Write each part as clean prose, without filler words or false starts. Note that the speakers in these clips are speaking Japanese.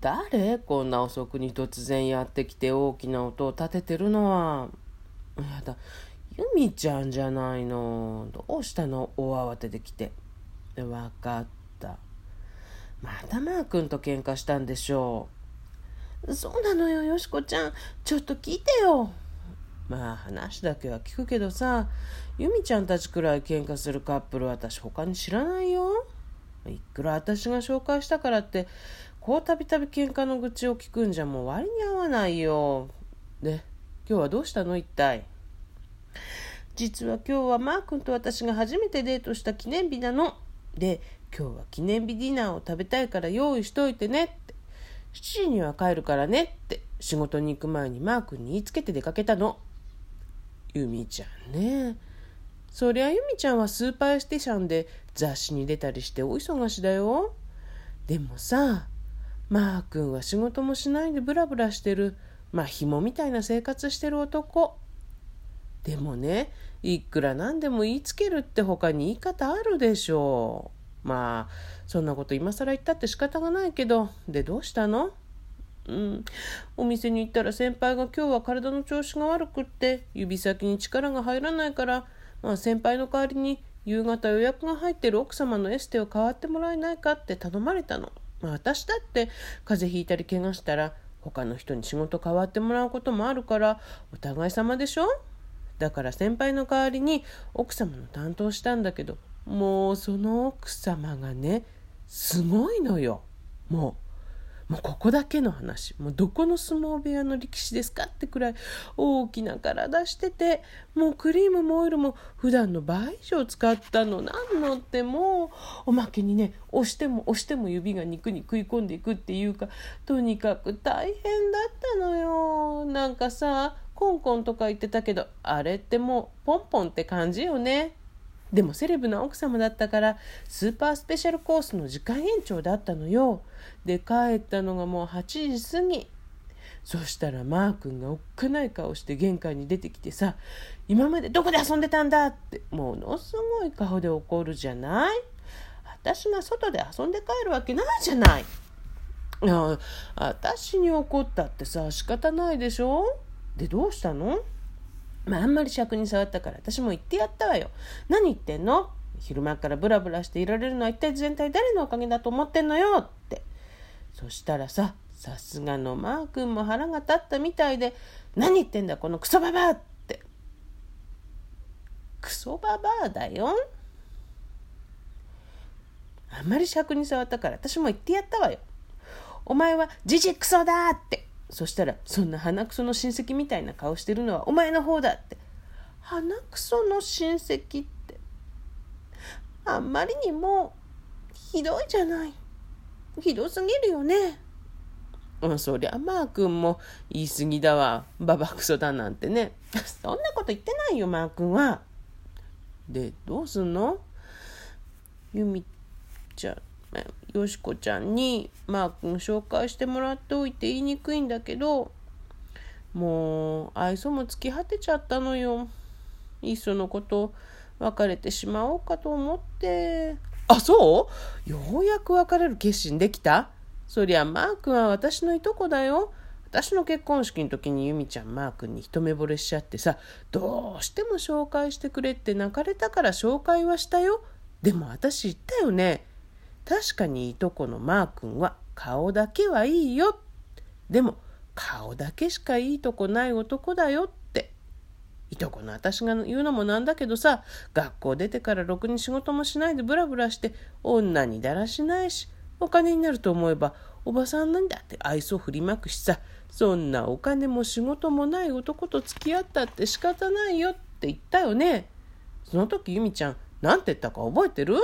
誰こんな遅くに突然やってきて大きな音を立ててるのは。やだ、ユミちゃんじゃないの。どうしたの、大慌てで来て。わかった。またマー君と喧嘩したんでしょう。そうなのよ、よしこちゃん、ちょっと聞いてよ。まあ話だけは聞くけどさ、ユミちゃんたちくらい喧嘩するカップルは私他に知らないよ。いくら私が紹介したからってこうたびたび喧嘩の愚痴を聞くんじゃもう割に合わないよ。で、今日はどうしたの一体。実は今日はマー君と私が初めてデートした記念日なの。で、今日は記念日ディナーを食べたいから用意しといてねって、7時には帰るからねって仕事に行く前にマー君に言いつけて出かけたの。ユミちゃんね。そりゃユミちゃんはスーパーステーションで雑誌に出たりしてお忙しだよ。でもさ、マー君は仕事もしないでブラブラしてる、まあ紐みたいな生活してる男。でもね、いくらなんでも言いつけるって他に言い方あるでしょう。まあそんなこと今更言ったって仕方がないけど。で、どうしたの。お店に行ったら先輩が今日は体の調子が悪くって指先に力が入らないから、まあ、先輩の代わりに夕方予約が入ってる奥様のエステを代わってもらえないかって頼まれたの。まあ、私だって風邪ひいたり怪我したら他の人に仕事代わってもらうこともあるからお互い様でしょ。だから先輩の代わりに奥様の担当したんだけど、もうその奥様がね、すごいのよ。もうここだけの話、もうどこの相撲部屋の力士ですかってくらい大きな体してて、もうクリームもオイルも普段の倍以上使ったのなんのって、もうおまけにね、押しても押しても指が肉に食い込んでいくっていうか、とにかく大変だったのよ。なんかさ、コンコンとか言ってたけど、あれってもうポンポンって感じよね。でもセレブな奥様だったからスーパースペシャルコースの時間延長だったのよ。で、帰ったのがもう8時過ぎ。そしたらマー君がおっかない顔して玄関に出てきてさ、今までどこで遊んでたんだってものすごい顔で怒るじゃない。私が外で遊んで帰るわけないじゃない。私に怒ったってさ、仕方ないでしょ。で、どうしたの。まあ、あんまり尺に触ったから私も言ってやったわよ。何言ってんの、昼間からブラブラしていられるのは一体全体誰のおかげだと思ってんのよって。そしたらさ、さすがのマー君も腹が立ったみたいで、何言ってんだこのクソババアって。クソババアだよ。あんまり尺に触ったから私も言ってやったわよ。お前はジジクソだって。そしたら、そんな鼻くその親戚みたいな顔してるのはお前の方だって。鼻くその親戚ってあんまりにもひどいじゃない。ひどすぎるよね。そりゃマー君も言い過ぎだわ、ババクソだなんてね。そんなこと言ってないよマー君は。で、どうすんの。ユミちゃん、よしこちゃんにマー君紹介してもらっておいて言いにくいんだけど、もう愛想も尽き果てちゃったのよ。いっそのこと別れてしまおうかと思って。あ、そう?ようやく別れる決心できた?そりゃマー君は私のいとこだよ。私の結婚式の時にユミちゃんマー君に一目惚れしちゃってさ、どうしても紹介してくれって泣かれたから紹介はしたよ。でも私言ったよね、確かにいとこのマー君は顔だけはいいよ。でも顔だけしかいいとこない男だよって。いとこの私が言うのもなんだけどさ、学校出てからろくに仕事もしないでブラブラして女にだらしないし、お金になると思えばおばさんなんだって愛想振りまくしさ、そんなお金も仕事もない男と付き合ったって仕方ないよって言ったよね。その時ユミちゃんなんて言ったか覚えてる?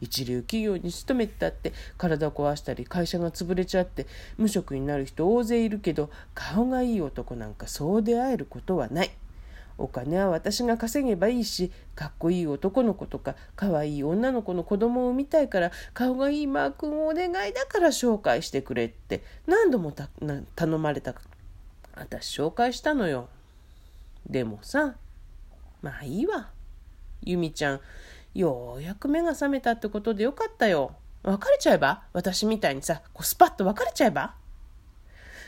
一流企業に勤めてたって体を壊したり会社が潰れちゃって無職になる人大勢いるけど、顔がいい男なんかそう出会えることはない。お金は私が稼げばいいし、かっこいい男の子とかかわいい女の子の子供を産みたいから、顔がいいマー君をお願いだから紹介してくれって何度も頼まれた。私紹介したのよ。でもさ、まあいいわ。ユミちゃんようやく目が覚めたってことでよかったよ。別れちゃえば、私みたいにさ、こうスパッと別れちゃえば。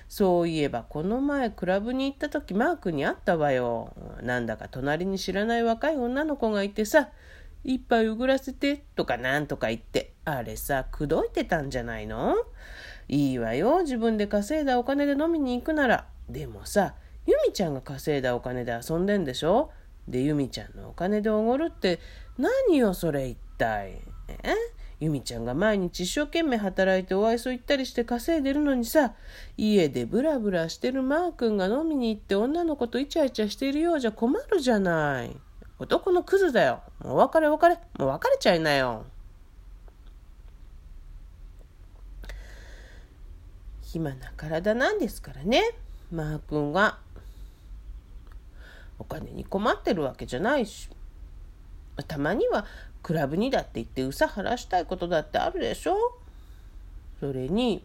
そういえばこの前クラブに行った時マー君に会ったわよ。なんだか隣に知らない若い女の子がいてさ、一杯うぐらせてとかなんとか言って、あれさ、口説いてたんじゃないの。いいわよ、自分で稼いだお金で飲みに行くなら。でもさ、ユミちゃんが稼いだお金で遊んでんでしょ。で、ユミちゃんのお金でおごるって何よそれ一体。ユミちゃんが毎日一生懸命働いてお愛想行ったりして稼いでるのにさ、家でブラブラしてるマー君が飲みに行って女の子とイチャイチャしているようじゃ困るじゃない。男のクズだよ。もう別れ別れ、もう別れちゃいなよ。暇な体なんですからね、マー君が。お金に困ってるわけじゃないし、たまにはクラブにだって行って憂さ晴らしたいことだってあるでしょ。それに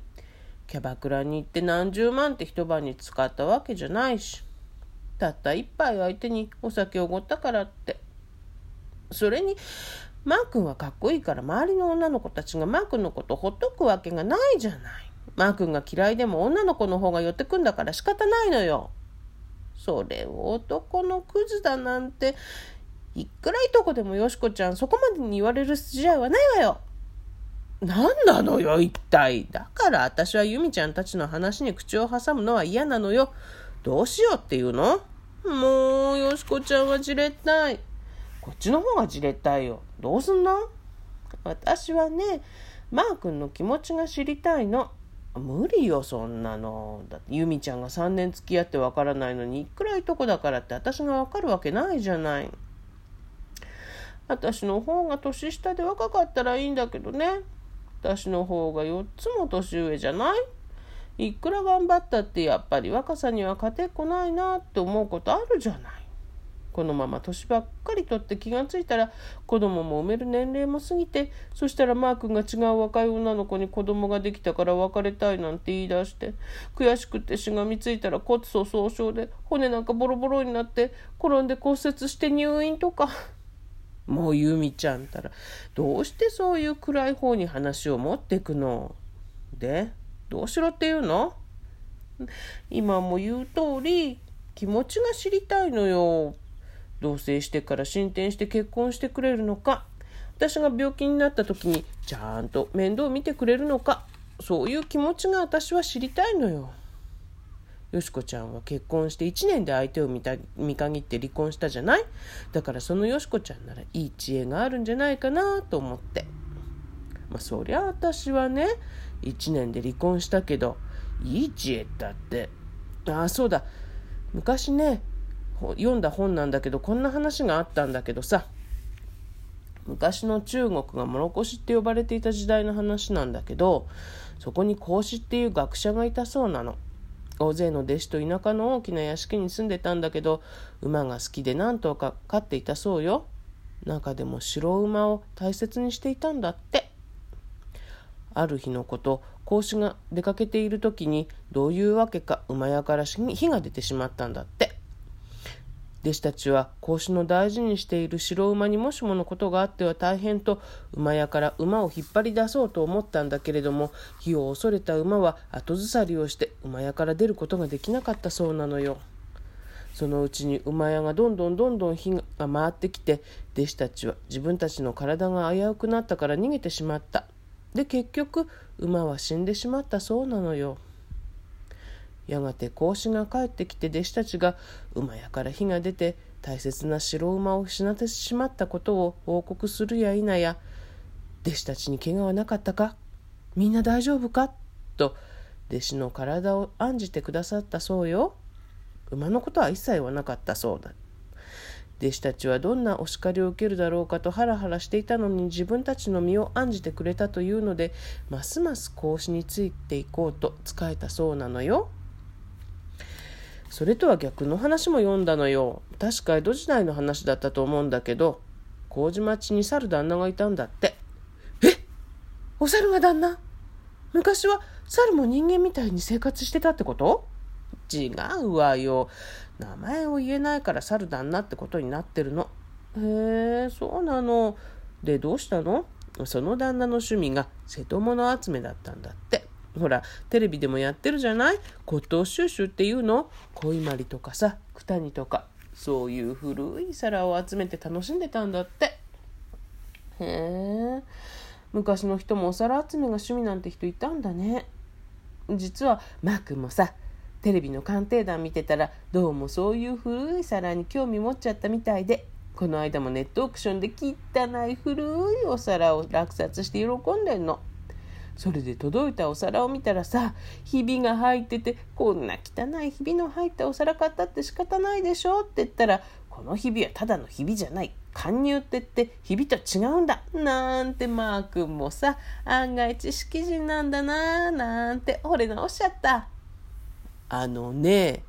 キャバクラに行って何十万って一晩に使ったわけじゃないし、たった一杯相手にお酒をおごったからって。それにマー君はかっこいいから、周りの女の子たちがマー君のことをほっとくわけがないじゃない。マー君が嫌いでも女の子の方が寄ってくんだから仕方ないのよ。それを男のクズだなんて、いくらいとこでもよしこちゃん、そこまでに言われる筋合いはないわよ。なんなのよ一体。だから私はユミちゃんたちの話に口を挟むのは嫌なのよ。どうしようっていうの。もうよしこちゃんはじれったい。こっちの方がじれったいよ。どうすんの。私はね、マー君の気持ちが知りたいの。無理よそんなの。だってユミちゃんが3年付き合ってわからないのに、いくらいとこだからって私がわかるわけないじゃない。私の方が年下で若かったらいいんだけどね。私の方が4つも年上じゃない。いくら頑張ったってやっぱり若さには勝てっこないなって思うことあるじゃない。このまま年ばっかり取って気がついたら子供も産める年齢も過ぎて、そしたらマー君が違う若い女の子に子供ができたから別れたいなんて言い出して、悔しくてしがみついたら骨粗鬆症で骨なんかボロボロになって転んで骨折して入院とか。もうユミちゃんたらどうしてそういう暗い方に話を持ってくの。で、どうしろっていうの。今も言う通り気持ちが知りたいのよ。同棲してから進展して結婚してくれるのか、私が病気になった時にちゃんと面倒見てくれるのか、そういう気持ちが私は知りたいのよ。よしこちゃんは結婚して1年で相手を見限って離婚したじゃない。だからそのよしこちゃんならいい知恵があるんじゃないかなと思って。まあそりゃ私はね、1年で離婚したけど、いい知恵だって、ああそうだ、昔ね読んだ本なんだけど、こんな話があったんだけどさ、昔の中国がもろこしって呼ばれていた時代の話なんだけど、そこに孔子っていう学者がいたそうなの。大勢の弟子と田舎の大きな屋敷に住んでたんだけど、馬が好きで何頭か飼っていたそうよ。中でも白馬を大切にしていたんだって。ある日のこと、孔子が出かけている時にどういうわけか馬屋から火が出てしまったんだって。弟子たちは孔子の大事にしている白馬にもしものことがあっては大変と、馬屋から馬を引っ張り出そうと思ったんだけれども、火を恐れた馬は後ずさりをして馬屋から出ることができなかったそうなのよ。そのうちに馬屋がどんどん火が回ってきて、弟子たちは自分たちの体が危うくなったから逃げてしまった。で、結局馬は死んでしまったそうなのよ。やがて孔子が帰ってきて、弟子たちが馬屋から火が出て大切な白馬を失ってしまったことを報告するや否や、弟子たちに怪我はなかったか、みんな大丈夫かと弟子の体を案じてくださったそうよ。馬のことは一切はなかったそうだ。弟子たちはどんなお叱りを受けるだろうかとハラハラしていたのに、自分たちの身を案じてくれたというので、ますます孔子についていこうと仕えたそうなのよ。それとは逆の話も読んだのよ。確か江戸時代の話だったと思うんだけど、麹町に去る旦那がいたんだって。え、お猿が旦那。昔は猿も人間みたいに生活してたってこと。違うわよ、名前を言えないから猿旦那ってことになってるの。へえ、そうなの。で、どうしたの。その旦那の趣味が瀬戸物集めだったんだって。ほらテレビでもやってるじゃない、骨董収集っていうの。小伊万里とかさ、九谷とか、そういう古い皿を集めて楽しんでたんだって。へえ、昔の人もお皿集めが趣味なんて人いたんだね。実はマー君もさ、テレビの鑑定団見てたらどうもそういう古い皿に興味持っちゃったみたいで、この間もネットオークションで汚い古いお皿を落札して喜んでんの。それで届いたお皿を見たらさ、ひびが入ってて、こんな汚いひびの入ったお皿買ったって仕方ないでしょって言ったら、このひびはただのひびじゃない、貫入ってってひびと違うんだなんて、マー君もさ、案外知識人なんだなーなんて惚れ直しちゃった。あのね、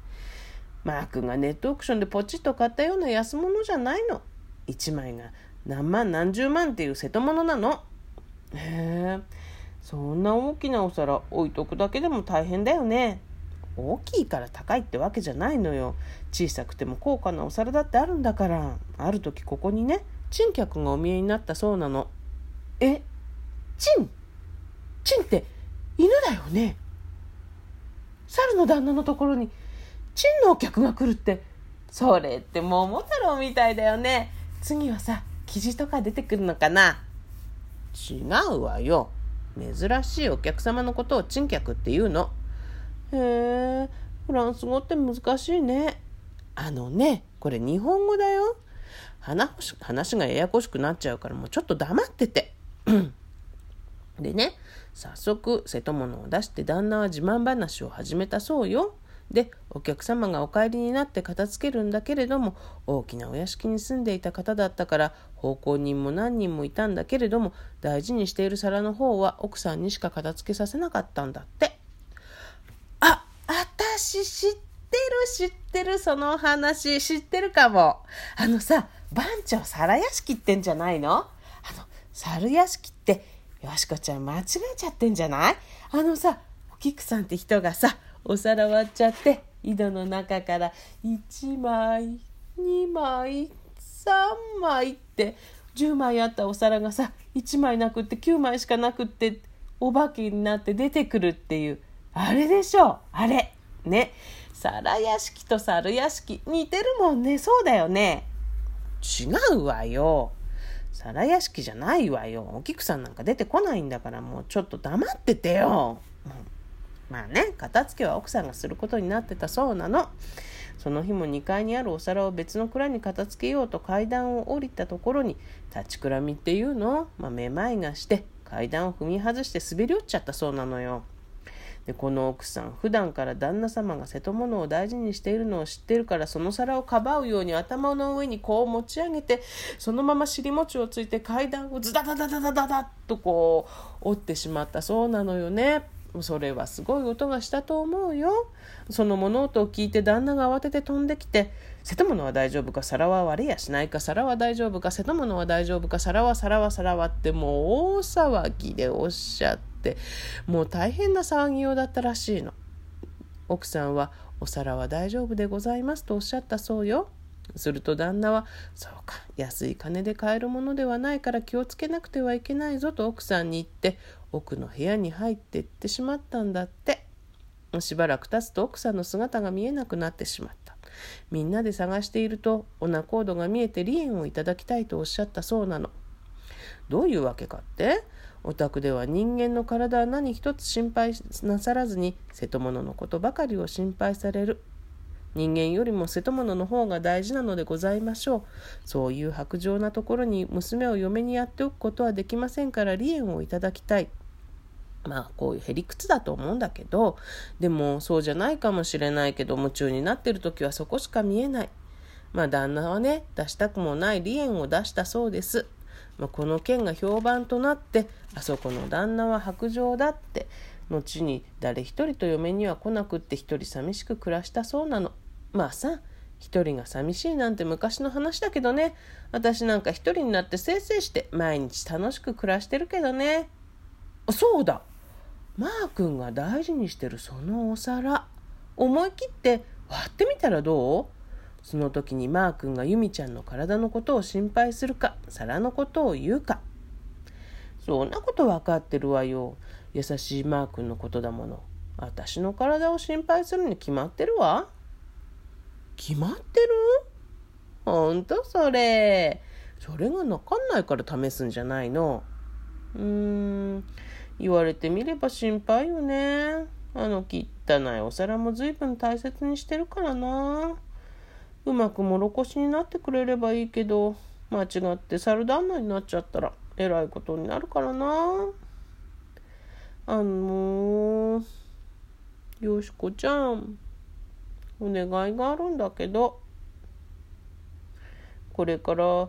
マー君がネットオークションでポチッと買ったような安物じゃないの。1枚が何万何十万っていう瀬戸物なの。へえ、そんな大きなお皿置いとくだけでも大変だよね。大きいから高いってわけじゃないのよ。小さくても高価なお皿だってあるんだから。ある時ここにね、珍客がお見えになったそうなの。え、珍って犬だよね。猿の旦那のところに珍のお客が来るって、それって桃太郎みたいだよね。次はさ、キジとか出てくるのかな。違うわよ、珍しいお客様のことを珍客っていうの。へえ、フランス語って難しいね。あのね、これ日本語だよ。話がややこしくなっちゃうから、もうちょっと黙ってて。でね、早速瀬戸物を出して旦那は自慢話を始めたそうよ。で、お客様がお帰りになって片付けるんだけれども、大きなお屋敷に住んでいた方だったから奉公人も何人もいたんだけれども、大事にしている皿の方は奥さんにしか片付けさせなかったんだって。あ、私知ってる、その話知ってるかも。あのさ、番長皿屋敷ってんじゃないの。猿屋敷ってよしこちゃん間違えちゃってんじゃない。あのさ、お菊さんって人がさ、お皿割っちゃって井戸の中から1枚2枚3枚って10枚あったお皿がさ、1枚なくって9枚しかなくってお化けになって出てくるっていう、あれでしょ、あれね。皿屋敷と猿屋敷似てるもんね。そうだよね。違うわよ、皿屋敷じゃないわよ。お菊さんなんか出てこないんだから、もうちょっと黙っててよ。まあね、片付けは奥さんがすることになってたそうなの。その日も2階にあるお皿を別の蔵に片付けようと階段を降りたところに、立ちくらみっていうの、めまいがして階段を踏み外して滑り落ちちゃったそうなのよ。で、この奥さん、普段から旦那様が瀬戸物を大事にしているのを知っているから、その皿をかばうように頭の上にこう持ち上げて、そのまま尻餅をついて階段をズダダダダダダダッとこう折ってしまったそうなのよね。それはすごい音がしたと思うよ。その物音を聞いて旦那が慌てて飛んできて、瀬戸物は大丈夫か、皿は割れやしないか、皿は大丈夫か、瀬戸物は大丈夫か、皿はってもう大騒ぎでおっしゃって、もう大変な騒ぎようだったらしいの。奥さんはお皿は大丈夫でございますとおっしゃったそうよ。すると旦那は、そうか、安い金で買えるものではないから気をつけなくてはいけないぞと奥さんに言って、奥の部屋に入っていってしまったんだって。しばらく経つと奥さんの姿が見えなくなってしまった。みんなで探していると、お仲人が見えて離縁をいただきたいとおっしゃったそうなの。どういうわけかって？お宅では人間の体は何一つ心配なさらずに、瀬戸物のことばかりを心配される。人間よりも瀬戸物の方が大事なのでございましょう。そういう薄情なところに娘を嫁にやっておくことはできませんから離縁をいただきたい。こういうへりくつだと思うんだけど、でもそうじゃないかもしれないけど、夢中になっている時はそこしか見えない。旦那はね、出したくもない離縁を出したそうです。この件が評判となって、あそこの旦那は薄情だって、後に誰一人と嫁には来なくって一人寂しく暮らしたそうなの。さ、一人が寂しいなんて昔の話だけどね。私なんか一人になってせいせいして毎日楽しく暮らしてるけどね。そうだ、マー君が大事にしてるそのお皿、思い切って割ってみたらどう。その時にマー君がユミちゃんの体のことを心配するか、皿のことを言うか。そんなこと分かってるわよ。優しいマー君のことだもの。私の体を心配するに決まってるわ。決まってる？ほんとそれ。それがなかんないから試すんじゃないの。言われてみれば心配よね。あの汚いお皿も随分大切にしてるからな。うまくもろこしになってくれればいいけど、間違って猿旦那になっちゃったらえらいことになるからな。よしこちゃん、お願いがあるんだけど、これから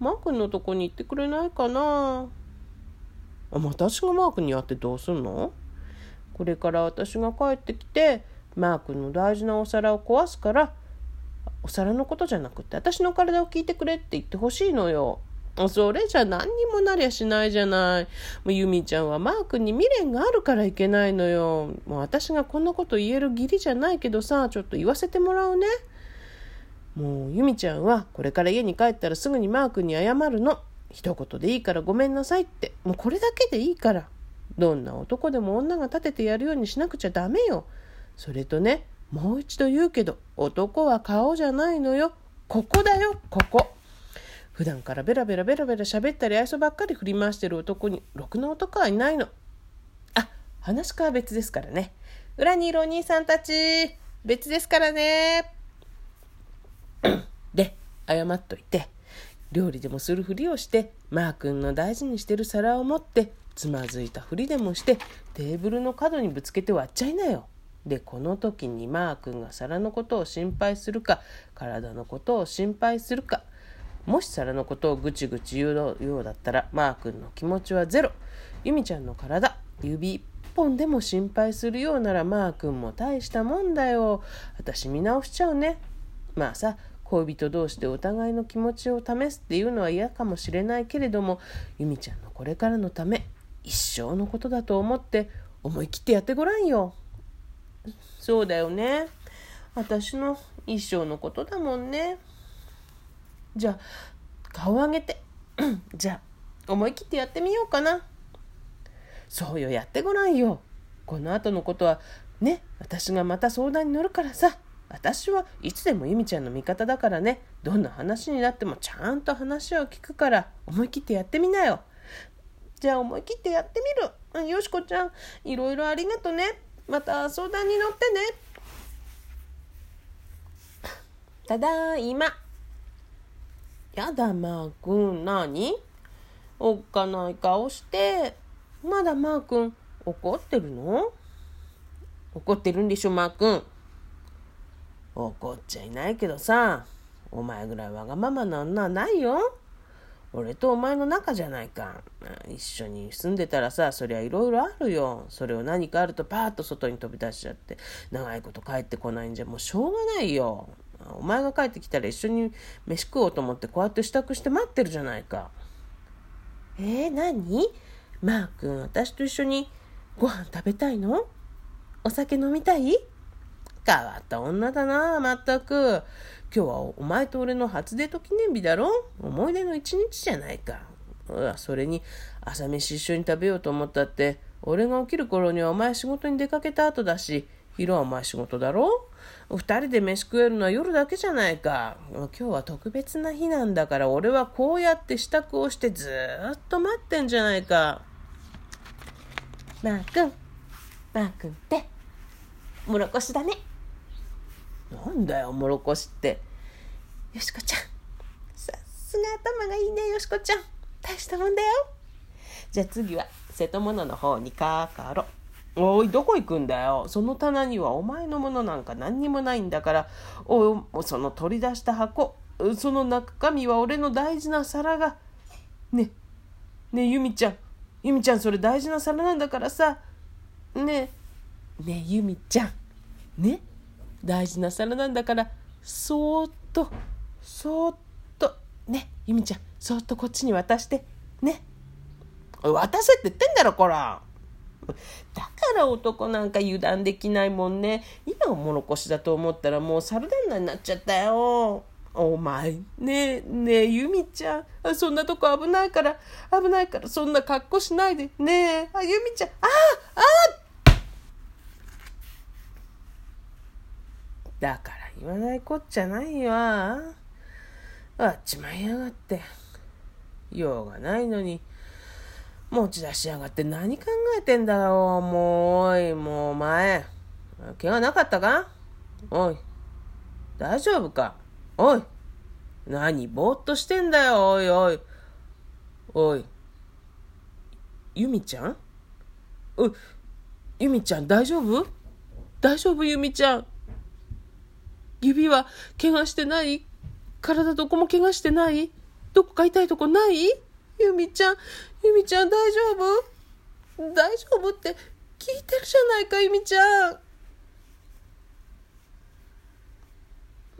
マー君のとこに行ってくれないかな。私がマー君に会ってどうすんの？これから私が帰ってきてマー君の大事なお皿を壊すから、お皿のことじゃなくて私の体を聞いてくれって言ってほしいのよ。それじゃ何にもなりゃしないじゃない。もうユミちゃんはマー君に未練があるからいけないのよ。もう私がこんなこと言える義理じゃないけどさ、ちょっと言わせてもらうね。もうユミちゃんはこれから家に帰ったらすぐにマー君に謝るの。一言でいいからごめんなさいって、もうこれだけでいいから。どんな男でも女が立ててやるようにしなくちゃダメよ。それとね、もう一度言うけど、男は顔じゃないのよ。ここだよ、ここ。普段からベラベラ喋ったり愛想ばっかり振り回してる男にろくな男はいないの。話かは別ですからね。裏にいるお兄さんたち別ですからね。で、謝っといて、料理でもするふりをして、マー君の大事にしてる皿を持ってつまずいたふりでもしてテーブルの角にぶつけて割っちゃいなよ。で、この時にマー君が皿のことを心配するか体のことを心配するか、もし皿のことをぐちぐち言うようだったら、マー君の気持ちはゼロ。ユミちゃんの体、指一本でも心配するようなら、マー君も大したもんだよ。私見直しちゃうね。まあさ、恋人同士でお互いの気持ちを試すっていうのは嫌かもしれないけれども、ユミちゃんのこれからのため、一生のことだと思って思い切ってやってごらんよ。そうだよね。私の一生のことだもんね。じゃあ顔上げてじゃあ思い切ってやってみようかな。そうよ、やってごらんよ。この後のことはね、私がまた相談に乗るからさ。私はいつでもゆみちゃんの味方だからね。どんな話になってもちゃんと話を聞くから、思い切ってやってみなよ。じゃあ思い切ってやってみる。よしこちゃん、いろいろありがとね。また相談に乗ってね。ただいま。やだ、マー君、何？おっかない顔して。まだマー君、怒ってるの？怒ってるんでしょ、マー君。怒っちゃいないけどさ、お前ぐらいわがままなんなないよ。俺とお前の仲じゃないか。一緒に住んでたらさ、そりゃいろいろあるよ。それを何かあるとパーッと外に飛び出しちゃって、長いこと帰ってこないんじゃもうしょうがないよ。お前が帰ってきたら一緒に飯食おうと思って、こうやって支度して待ってるじゃないか。何？マー君、私と一緒にご飯食べたいの？お酒飲みたい？変わった女だな、まったく。今日はお前と俺の初デート記念日だろ。思い出の一日じゃないか。それに朝飯一緒に食べようと思ったって、俺が起きる頃にはお前仕事に出かけた後だし、昼はお前仕事だろ。二人で飯食えるのは夜だけじゃないか。今日は特別な日なんだから、俺はこうやって支度をしてずっと待ってんじゃないか。マー君ってもろこしだね。なんだよ、もろこしって。よしこちゃん、さすが頭がいいね。よしこちゃん、大したもんだよ。じゃあ次は瀬戸物の方にかかろ。おい、どこ行くんだよ。その棚にはお前のものなんか何にもないんだから。おい、その取り出した箱、その中身は俺の大事な皿がねえゆみちゃん、それ大事な皿なんだからさ。ねえゆみちゃんね、大事な皿なんだから、そーっとね、ゆみちゃん、そーっとこっちに渡してね。渡せって言ってんだろ、こら。だから男なんか油断できないもんね。今おもろこしだと思ったらもう猿旦那になっちゃったよ。お前ねえユミちゃん、そんなとこ危ないからそんな格好しないでねえ、あユミちゃん、あだから言わないこっちゃないわ。あっちまいやがって、用がないのに持ち出しやがって、何考えてんだろう。もうお前怪我なかったか、おい大丈夫か、おい何ぼーっとしてんだよ、おいユミちゃん大丈夫ユミちゃん、指は怪我してない、体どこも怪我してない、どこか痛いとこない、ユミちゃん大丈夫って聞いてるじゃないかユミちゃん。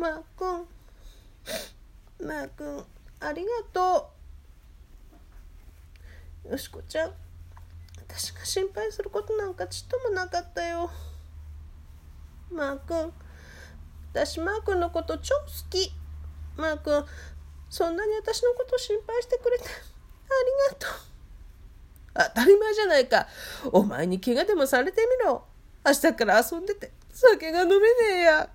まーくんありがとう。よしこちゃん、私が心配することなんかちっともなかったよ。まーくん、私まーくんのこと超好き。まーくん、そんなに私のこと心配してくれてありがとう。当たり前じゃないか。お前に怪我でもされてみろ。明日から遊んでて酒が飲めねえや。